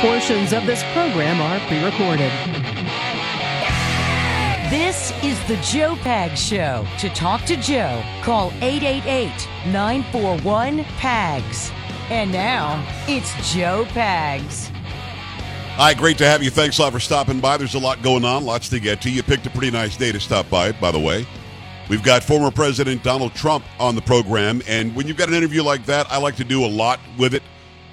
Portions of this program are pre-recorded. This is the Joe Pags Show. To talk to Joe, call 888-941-PAGS. And now, it's Joe Pags. Hi, great to have you. Thanks a lot for stopping by. There's a lot going on, lots to get to. You picked a pretty nice day to stop by the way. We've got former President Donald Trump on the program, and when you've got an interview like that, I like to do a lot with it.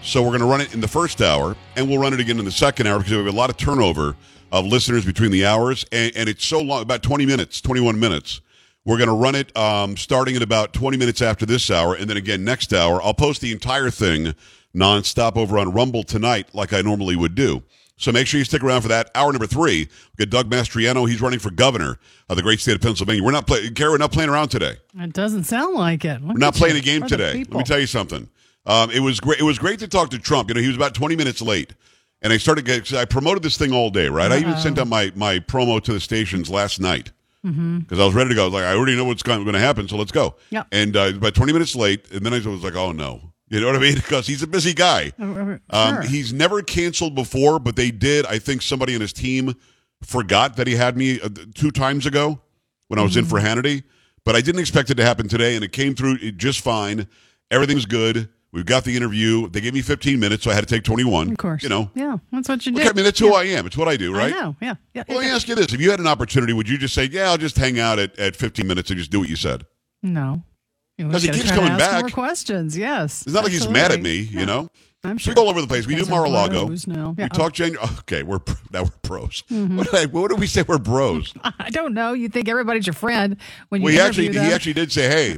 So we're going to run it in the first hour, and we'll run it again in the second hour because we have a lot of turnover of listeners between the hours, and it's so long, about 20 minutes, 21 minutes. We're going to run it starting at about 20 minutes after this hour, and then again next hour. I'll post the entire thing nonstop over on Rumble tonight like I normally would do. So make sure you stick around for that. Hour number three, we've got Doug Mastriano. He's running for governor of the great state of Pennsylvania. We're not playing, Kara, we're not playing around today. It doesn't sound like it. We're not playing a game today. Let me tell you something. It was great. It was great to talk to Trump. You know, he was about 20 minutes late, and I promoted this thing all day, right? I even sent out my promo to the stations last night because I was ready to go. I was like, I already know what's going to happen, so let's go. Yep. And about 20 minutes late, and then I was like, oh no. You know what I mean? Because he's a busy guy. Sure. He's never canceled before, but they did. I think somebody in his team forgot that he had me 2 times ago when I was in for Hannity. But I didn't expect it to happen today, and it came through just fine. Everything's good. We've got the interview. They gave me 15 minutes, so I had to take 21. Of course. You know. Yeah, that's what you do. I mean, that's who I am. It's what I do, right? I know, yeah. Well, let me ask you this. If you had an opportunity, would you just say, yeah, I'll just hang out at 15 minutes and just do what you said? No. Because he keeps coming back. More questions, yes. It's not absolutely. Like he's mad at me, you know. I'm sure. We go all over the place. We do Mar-a-Lago. No. Yeah. We talk January. Okay, we're pros. Mm-hmm. What do we say? We're bros. I don't know. You think everybody's your friend when you interview them. He actually did say, "Hey,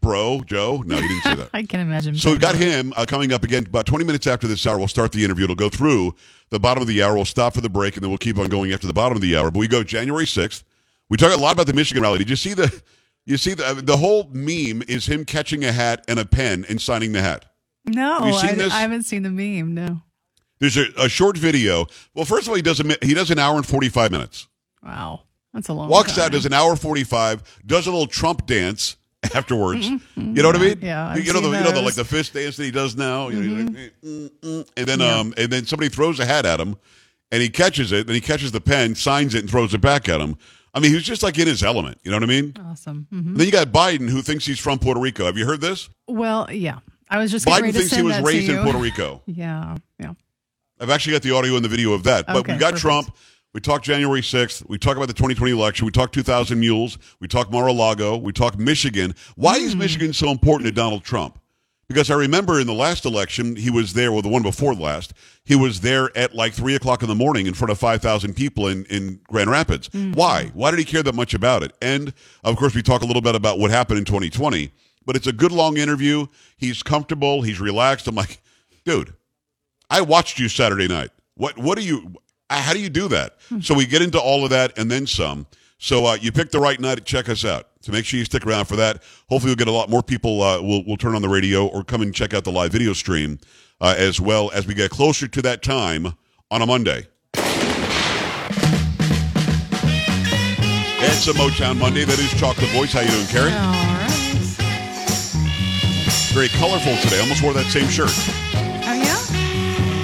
bro, Joe." No, he didn't say that. I can imagine. So we've got him coming up again about 20 minutes after this hour. We'll start the interview. It'll go through the bottom of the hour. We'll stop for the break, and then we'll keep on going after the bottom of the hour. But we go January 6th. We talk a lot about the Michigan rally. Did you see the? You see, the whole meme is him catching a hat and a pen and signing the hat. No, I haven't seen the meme, no. There's a short video. Well, first of all, he does an hour and 45 minutes. Wow, that's a long time. Walks out, does an hour 45, does a little Trump dance afterwards. Mm-hmm. You know what I mean? Yeah, like the fist dance that he does now. Mm-hmm. And then somebody throws a hat at him, and he catches it, and he catches the pen, signs it, and throws it back at him. I mean, he was just like in his element. You know what I mean? Awesome. Mm-hmm. Then you got Biden, who thinks he's from Puerto Rico. Have you heard this? Well, yeah. I was just getting ready to send that to you. Biden thinks he was raised in Puerto Rico. Yeah. I've actually got the audio and the video of that. But we got Trump. We talked January 6th. We talk about the 2020 election. We talk 2000 Mules. We talk Mar-a-Lago. We talk Michigan. Why is Michigan so important to Donald Trump? Because I remember in the last election, he was there, well, the one before last, he was there at like 3 o'clock in the morning in front of 5,000 people in Grand Rapids. Mm-hmm. Why? Why did he care that much about it? And, of course, we talk a little bit about what happened in 2020, but it's a good long interview. He's comfortable. He's relaxed. I'm like, dude, I watched you Saturday night. How do you do that? Mm-hmm. So we get into all of that and then some. So you picked the right night to check us out. So make sure you stick around for that. Hopefully we'll get a lot more people. We'll turn on the radio or come and check out the live video stream as well as we get closer to that time on a Monday. It's a Motown Monday. That is Chocolate Voice. How you doing, Carrie? All right. Very colorful today. Almost wore that same shirt. Oh, yeah?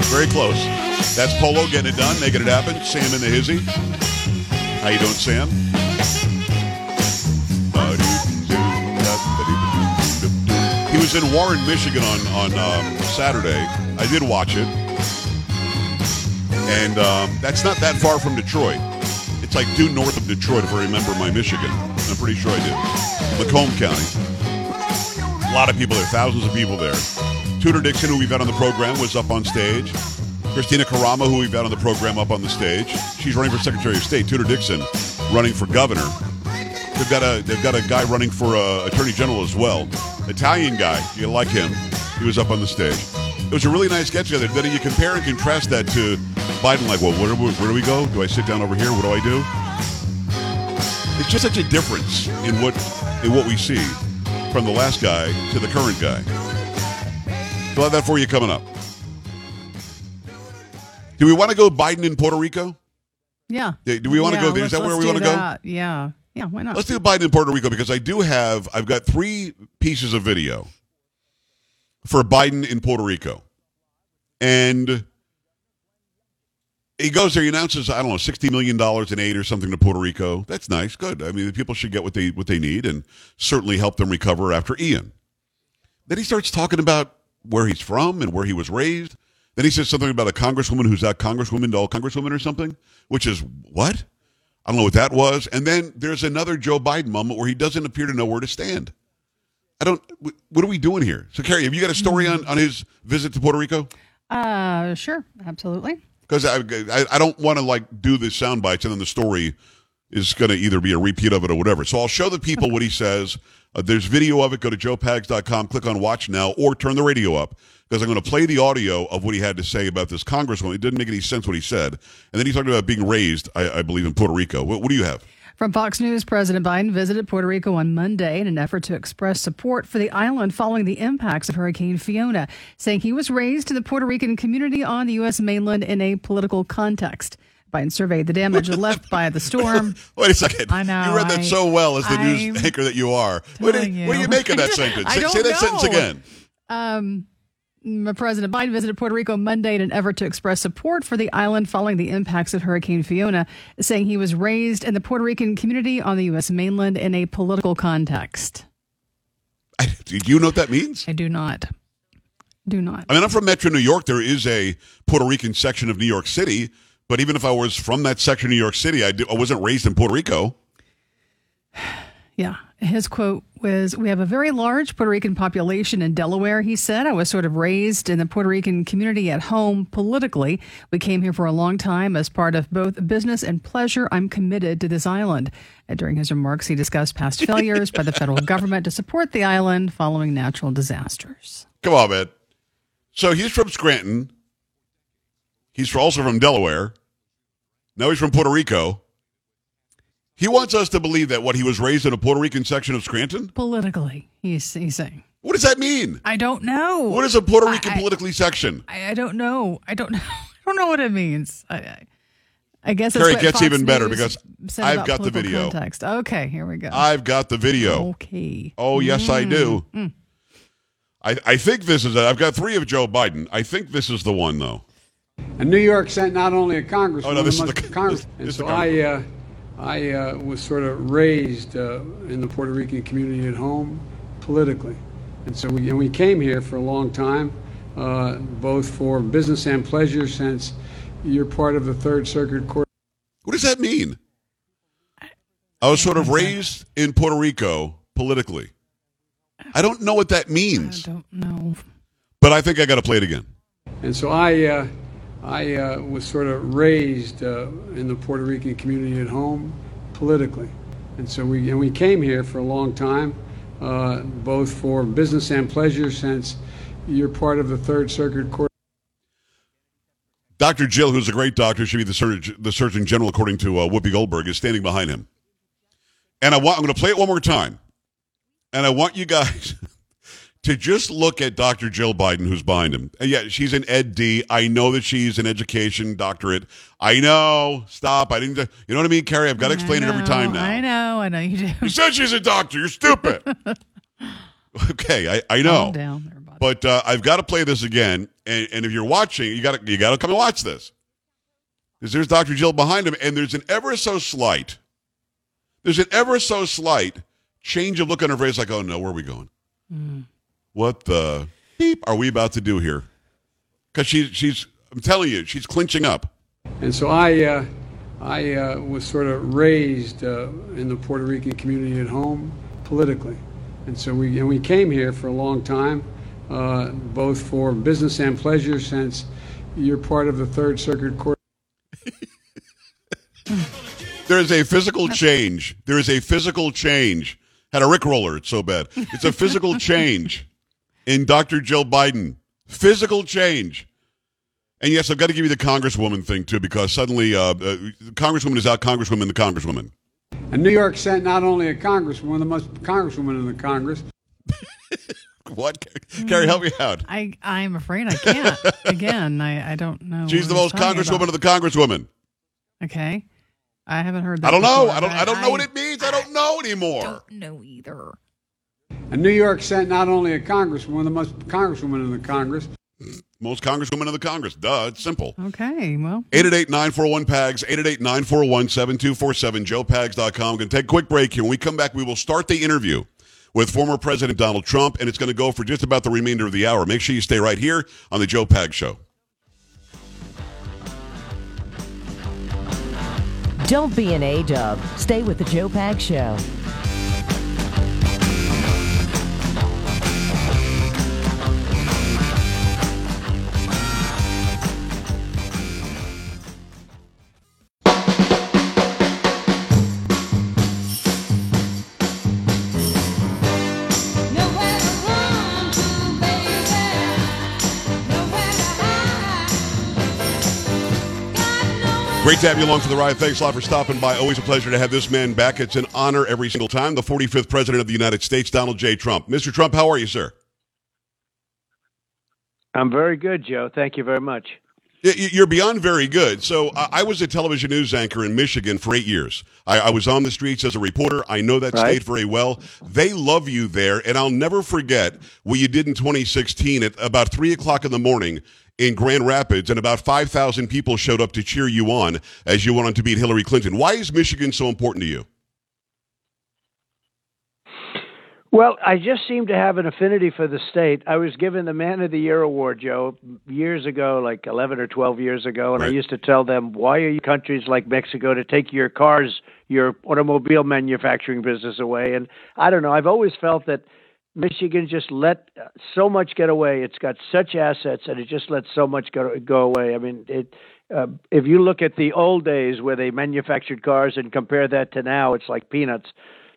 Very close. That's Polo getting it done, making it happen. Sam in the hizzy. How you doing, Sam? He was in Warren, Michigan on Saturday. I did watch it. And that's not that far from Detroit. It's like due north of Detroit, if I remember my Michigan. I'm pretty sure I do. Macomb County. A lot of people there, thousands of people there. Tudor Dixon, who we've had on the program, was up on stage. Christina Kirama, who we've had on the program, up on the stage. She's running for Secretary of State. Tudor Dixon running for governor. They've got a guy running for Attorney General as well. Italian guy. You like him. He was up on the stage. It was a really nice get-together. Then you compare and contrast that to Biden. Like, well, where do we go? Do I sit down over here? What do I do? It's just such a difference in what we see from the last guy to the current guy. We'll have that for you coming up. Do we want to go Biden in Puerto Rico? Yeah. Do we want to go there? Is that where we want to go? Yeah. Yeah, why not? Let's do Biden in Puerto Rico because I've got 3 pieces of video for Biden in Puerto Rico. And He goes there, he announces, I don't know, $60 million in aid or something to Puerto Rico. That's nice, good. I mean, the people should get what they need and certainly help them recover after Ian. Then he starts talking about where he's from and where he was raised. Then he says something about a congresswoman who's not congresswoman to all congresswomen or something, which is, what? I don't know what that was. And then there's another Joe Biden moment where he doesn't appear to know where to stand. What are we doing here? So, Carrie, have you got a story on his visit to Puerto Rico? Sure, absolutely. Because I don't want to, like, do the sound bites and then the story is going to either be a repeat of it or whatever. So I'll show the people what he says. There's video of it. Go to joepags.com, click on watch now, or turn the radio up because I'm going to play the audio of what he had to say about this congresswoman. It didn't make any sense what he said. And then he talked about being raised, I believe, in Puerto Rico. What do you have? From Fox News, President Biden visited Puerto Rico on Monday in an effort to express support for the island following the impacts of Hurricane Fiona, saying he was raised in the Puerto Rican community on the U.S. mainland in a political context. Biden surveyed the damage left by the storm. Wait a second. I know. You read that so well as the news anchor that you are. What do you make of that sentence? Say that sentence again. President Biden visited Puerto Rico Monday in an effort to express support for the island following the impacts of Hurricane Fiona, saying he was raised in the Puerto Rican community on the U.S. mainland in a political context. Do you know what that means? I do not. Do not. I mean, I'm from Metro New York. There is a Puerto Rican section of New York City, but even if I was from that section of New York City, I wasn't raised in Puerto Rico. Yeah. His quote was, "We have a very large Puerto Rican population in Delaware," he said. "I was sort of raised in the Puerto Rican community at home politically. We came here for a long time as part of both business and pleasure. I'm committed to this island." And during his remarks, he discussed past failures by the federal government to support the island following natural disasters. Come on, man. So he's from Scranton. He's also from Delaware. Now he's from Puerto Rico. He wants us to believe that what he was raised in a Puerto Rican section of Scranton? Politically, he's saying. What does that mean? I don't know. What is a Puerto Rican politically section? I don't know. I don't know what it means. I guess it's Carrie, it gets Fox even better because I've got the video. Context. Okay, here we go. I've got the video. Okay. Oh, yes, I do. I think this is it. I've got three of Joe Biden. I think this is the one, though. And New York sent not only a congressman, I was sort of raised in the Puerto Rican community at home politically. And so we came here for a long time, both for business and pleasure, since you're part of the Third Circuit Court. What does that mean? I was sort of raised in Puerto Rico politically. I don't know what that means. I don't know. But I think I got to play it again. And so I was sort of raised in the Puerto Rican community at home politically. And so we came here for a long time, both for business and pleasure, since you're part of the Third Circuit Court. Dr. Jill, who's a great doctor, should be the Surgeon General, according to Whoopi Goldberg, is standing behind him. And I'm going to play it one more time. And I want you guys... to just look at Dr. Jill Biden, who's behind him. And yeah, she's an EdD. I know that she's an education doctorate. I know. Stop. I didn't. You know what I mean, Carrie? I've got to explain it every time now. I know you do. You said she's a doctor. You're stupid. Okay, I know. Calm down there, buddy. But I've got to play this again. And if you're watching, you got to come and watch this. Because there's Dr. Jill behind him, and there's an ever so slight change of look on her face, like, oh no, where are we going? Mm. What the beep are we about to do here? Because I'm telling you, she's clinching up. And so I was sort of raised in the Puerto Rican community at home politically. And so we came here for a long time, both for business and pleasure, since you're part of the Third Circuit Court. There is a physical change. Had a Rickroller. It's so bad. It's a physical change. In Dr. Jill Biden, physical change. And yes, I've got to give you the Congresswoman thing, too, because suddenly Congresswoman is out Congresswoman the Congresswoman. And New York sent not only a Congresswoman, the most Congresswoman in the Congress. What? Carrie, help me out. I'm afraid I can't. Again, I don't know. She's the most Congresswoman of the Congresswoman. Okay. I haven't heard that. I don't know. Before. I don't know what it means. I don't know anymore. I don't know either. And New York sent not only a Congresswoman, the most Congresswoman in the Congress. Most congresswomen in the Congress. Duh, it's simple. Okay, well. 888-941-PAGS, 888-941-7247, joepags.com. Going to take a quick break here. When we come back, we will start the interview with former President Donald Trump, and it's going to go for just about the remainder of the hour. Make sure you stay right here on the Joe Pags Show. Don't be an A-dub. Stay with the Joe Pags Show. Great to have you along for the ride. Thanks a lot for stopping by. Always a pleasure to have this man back. It's an honor every single time. The 45th President of the United States, Donald J. Trump. Mr. Trump, how are you, sir? I'm very good, Joe. Thank you very much. You're beyond very good. So I was a television news anchor in Michigan for 8 years. I was on the streets as a reporter. I know that state very well. They love you there, and I'll never forget what you did in 2016 at about 3 o'clock in the morning in Grand Rapids, and about 5,000 people showed up to cheer you on as you went on to beat Hillary Clinton. Why is Michigan so important to you? Well, I just seem to have an affinity for the state. I was given the Man of the Year award, Joe, years ago, like 11 or 12 years ago, and I used to tell them, why are you countries like Mexico to take your cars, your automobile manufacturing business away? And I don't know, I've always felt that Michigan just let so much get away. It's got such assets, and it just lets so much go away. I mean, if you look at the old days where they manufactured cars and compare that to now, it's like peanuts.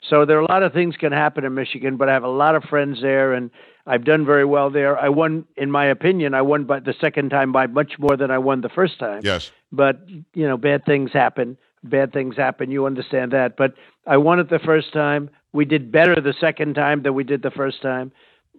So there are a lot of things can happen in Michigan, but I have a lot of friends there, and I've done very well there. I won, in my opinion, by the second time by much more than I won the first time. Yes. But, you know, bad things happen. Bad things happen. You understand that. But I won it the first time. We did better the second time than we did the first time.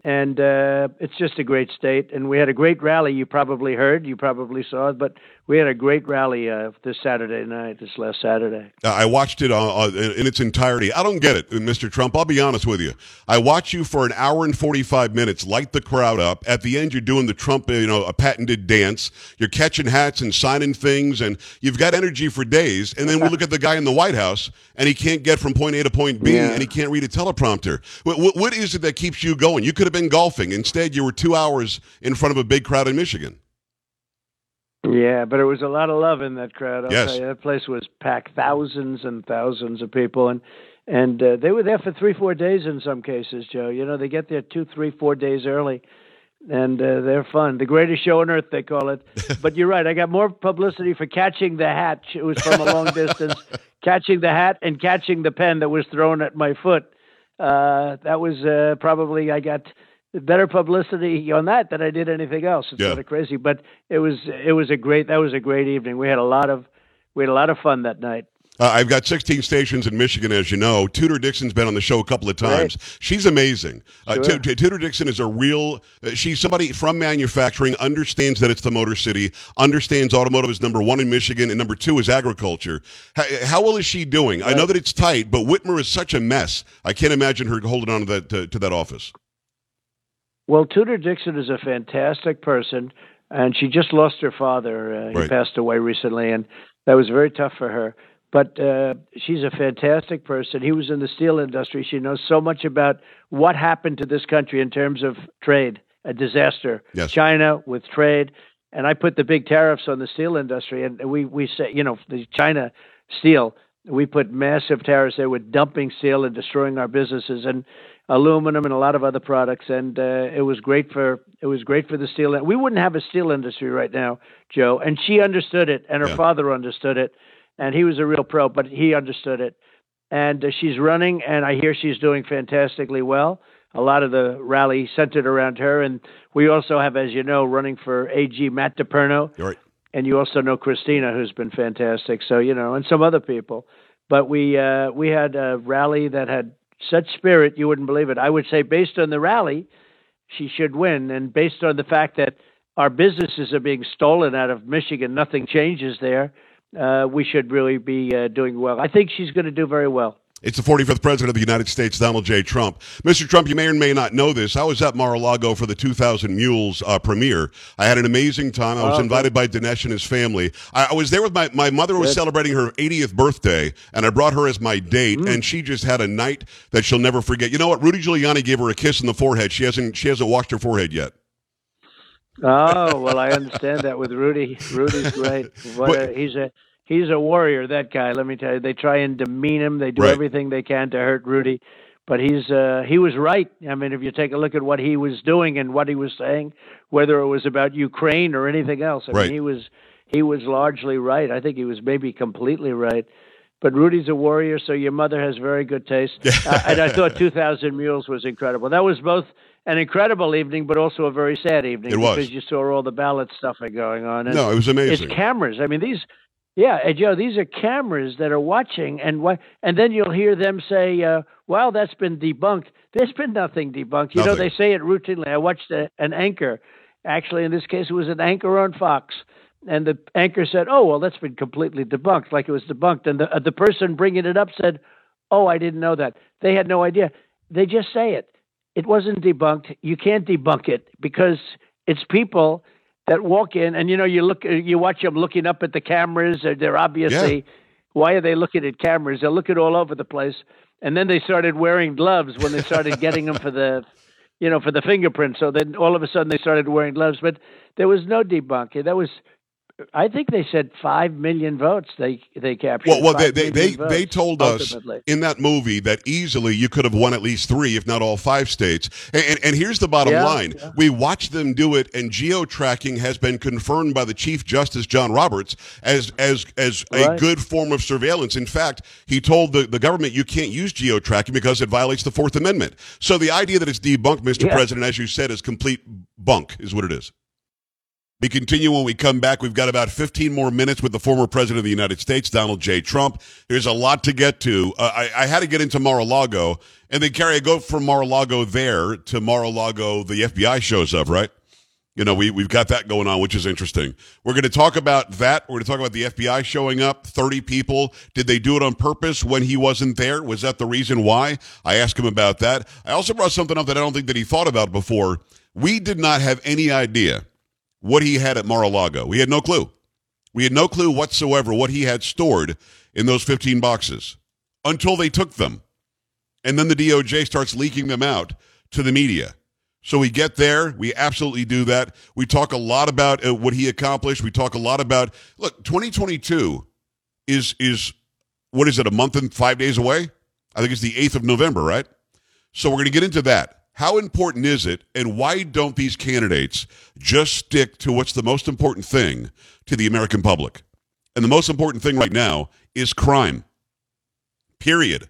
And it's just a great state. And we had a great rally. You probably heard. You probably saw it. But we had a great rally this last Saturday. I watched it in its entirety. I don't get it, Mr. Trump. I'll be honest with you. I watch you for an hour and 45 minutes, light the crowd up. At the end, you're doing the Trump, a patented dance. You're catching hats and signing things. And you've got energy for days. And then we look at the guy in the White House, and he can't get from point A to point B, and he can't read a teleprompter. What is it that keeps you going? You could have been golfing. Instead, you were 2 hours in front of a big crowd in Michigan. Yeah, but it was a lot of love in that crowd. I'll tell you, that place was packed, thousands and thousands of people, and they were there for 3-4 days in some cases, Joe. You know, they get there 2-4 days early, and they're fun. The greatest show on earth, they call it. But you're right. I got more publicity for catching the hat. It was from a long distance, catching the hat and catching the pen that was thrown at my foot. That was probably I got better publicity on that than I did anything else. It's sort of crazy, but it was a great evening. We had a lot of fun that night. I've got 16 stations in Michigan, as you know. Tudor Dixon's been on the show a couple of times. Right. She's amazing. Sure. Tudor Dixon is a real, she's somebody from manufacturing, understands that it's the Motor City, understands automotive is number one in Michigan, and number two is agriculture. How well is she doing? Right. I know that it's tight, but Whitmer is such a mess. I can't imagine her holding on to that office. Well, Tudor Dixon is a fantastic person, and she just lost her father. He passed away recently, and that was very tough for her. But she's a fantastic person. He was in the steel industry. She knows so much about what happened to this country in terms of trade, a disaster. Yes. China with trade. And I put the big tariffs on the steel industry. And we say, the China steel, we put massive tariffs there with dumping steel and destroying our businesses and aluminum and a lot of other products. And it was great for the steel. We wouldn't have a steel industry right now, Joe. And she understood it, and her father understood it. And he was a real pro, but he understood it. And she's running, and I hear she's doing fantastically well. A lot of the rally centered around her. And we also have, as you know, running for AG, Matt DiPerno. Right. And you also know Christina, who's been fantastic. So, and some other people. But we had a rally that had such spirit, you wouldn't believe it. I would say based on the rally, she should win. And based on the fact that our businesses are being stolen out of Michigan, nothing changes there. We should really be doing well. I think she's going to do very well. It's the 45th president of the United States, Donald J. Trump. Mr. Trump, you may or may not know this. I was at Mar-a-Lago for the 2000 Mules premiere. I had an amazing time. I was invited by Dinesh and his family. I was there with my mother was celebrating her 80th birthday, and I brought her as my date, and she just had a night that she'll never forget. You know what? Rudy Giuliani gave her a kiss on the forehead. She hasn't washed her forehead yet. Oh, well, I understand that with Rudy. Rudy's great. He's a warrior, that guy, let me tell you. They try and demean him. They do everything they can to hurt Rudy. But he was right. I mean, if you take a look at what he was doing and what he was saying, whether it was about Ukraine or anything else, I mean, he was largely right. I think he was maybe completely right. But Rudy's a warrior, so your mother has very good taste. And I thought 2,000 Mules was incredible. That was both an incredible evening, but also a very sad evening. It was. Because you saw all the ballot stuffing going on. And no, it was amazing. It's cameras. I mean, these... Yeah, and Joe, these are cameras that are watching, and then you'll hear them say, "Well, that's been debunked." There's been nothing debunked. You know, they say it routinely. I watched an anchor, actually, in this case, it was an anchor on Fox, and the anchor said, "Oh, well, that's been completely debunked," like it was debunked, and the person bringing it up said, "Oh, I didn't know that." They had no idea. They just say it. It wasn't debunked. You can't debunk it because it's people that walk in, and you watch them looking up at the cameras. They're obviously, why are they looking at cameras? They're looking all over the place. And then they started wearing gloves when they started getting them for the fingerprint. So then all of a sudden they started wearing gloves, but there was no debunking. That was, I think they said 5 million votes they captured. Well, they told us in that movie that easily you could have won at least 3, if not all 5 states. And here's the bottom line. Yeah. We watched them do it, and geo-tracking has been confirmed by the Chief Justice, John Roberts, as a good form of surveillance. In fact, he told the government you can't use geo-tracking because it violates the 4th Amendment. So the idea that it's debunked, Mr. President, as you said, is complete bunk is what it is. We continue when we come back. We've got about 15 more minutes with the former president of the United States, Donald J. Trump. There's a lot to get to. I had to get into Mar-a-Lago, and then, Carrie, I go from Mar-a-Lago there to Mar-a-Lago the FBI shows up, right? You know, we've got that going on, which is interesting. We're going to talk about that. We're going to talk about the FBI showing up, 30 people. Did they do it on purpose when he wasn't there? Was that the reason why? I asked him about that. I also brought something up that I don't think that he thought about before. We did not have any idea what he had at Mar-a-Lago. We had no clue. We had no clue whatsoever what he had stored in those 15 boxes until they took them. And then the DOJ starts leaking them out to the media. So we get there. We absolutely do that. We talk a lot about what he accomplished. We talk a lot about, look, 2022 is what is it, a month and 5 days away? I think it's the 8th of November, right? So we're going to get into that. How important is it, and why don't these candidates just stick to what's the most important thing to the American public? And the most important thing right now is crime. Period.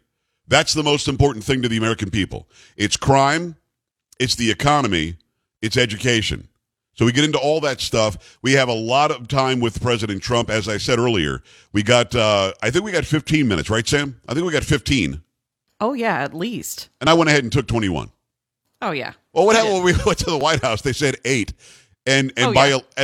That's the most important thing to the American people. It's crime, it's the economy, it's education. So we get into all that stuff. We have a lot of time with President Trump. As I said earlier, we got, I think we got 15 minutes, right, Sam? I think we got 15. Oh, yeah, at least. And I went ahead and took 21. Oh, yeah. Well, what happened when we went to the White House? They said 8. And at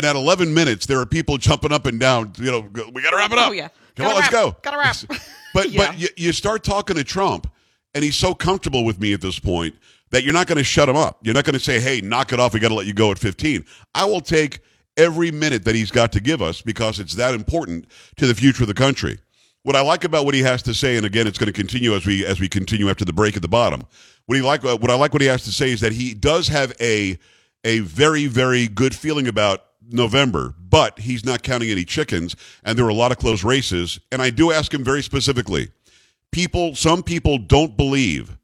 11 minutes, there are people jumping up and down. You know, we got to wrap it up. Oh, yeah. Come on, let's go. Got to wrap. But you start talking to Trump, and he's so comfortable with me at this point that you're not going to shut him up. You're not going to say, hey, knock it off. We got to let you go at 15. I will take every minute that he's got to give us because it's that important to the future of the country. What I like about what he has to say, and again, it's going to continue as we continue after the break at the bottom. What he has to say is that he does have a very, very good feeling about November, but he's not counting any chickens, and there are a lot of close races. And I do ask him very specifically, some people don't believe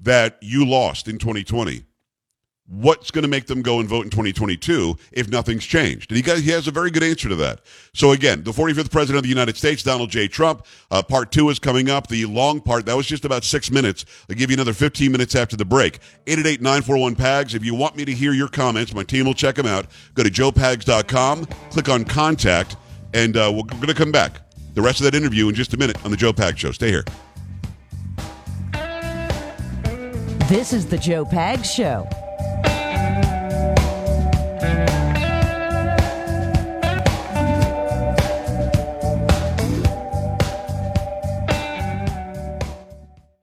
that you lost in 2020. What's going to make them go and vote in 2022 if nothing's changed? And he has a very good answer to that. So again, the 45th president of the United States, Donald J. Trump, part 2 is coming up. The long part, that was just about 6 minutes. I'll give you another 15 minutes after the break. 888-941-PAGS. If you want me to hear your comments, my team will check them out. Go to joepags.com, click on contact, and we're going to come back. The rest of that interview in just a minute on The Joe Pags Show. Stay here. This is The Joe Pags Show.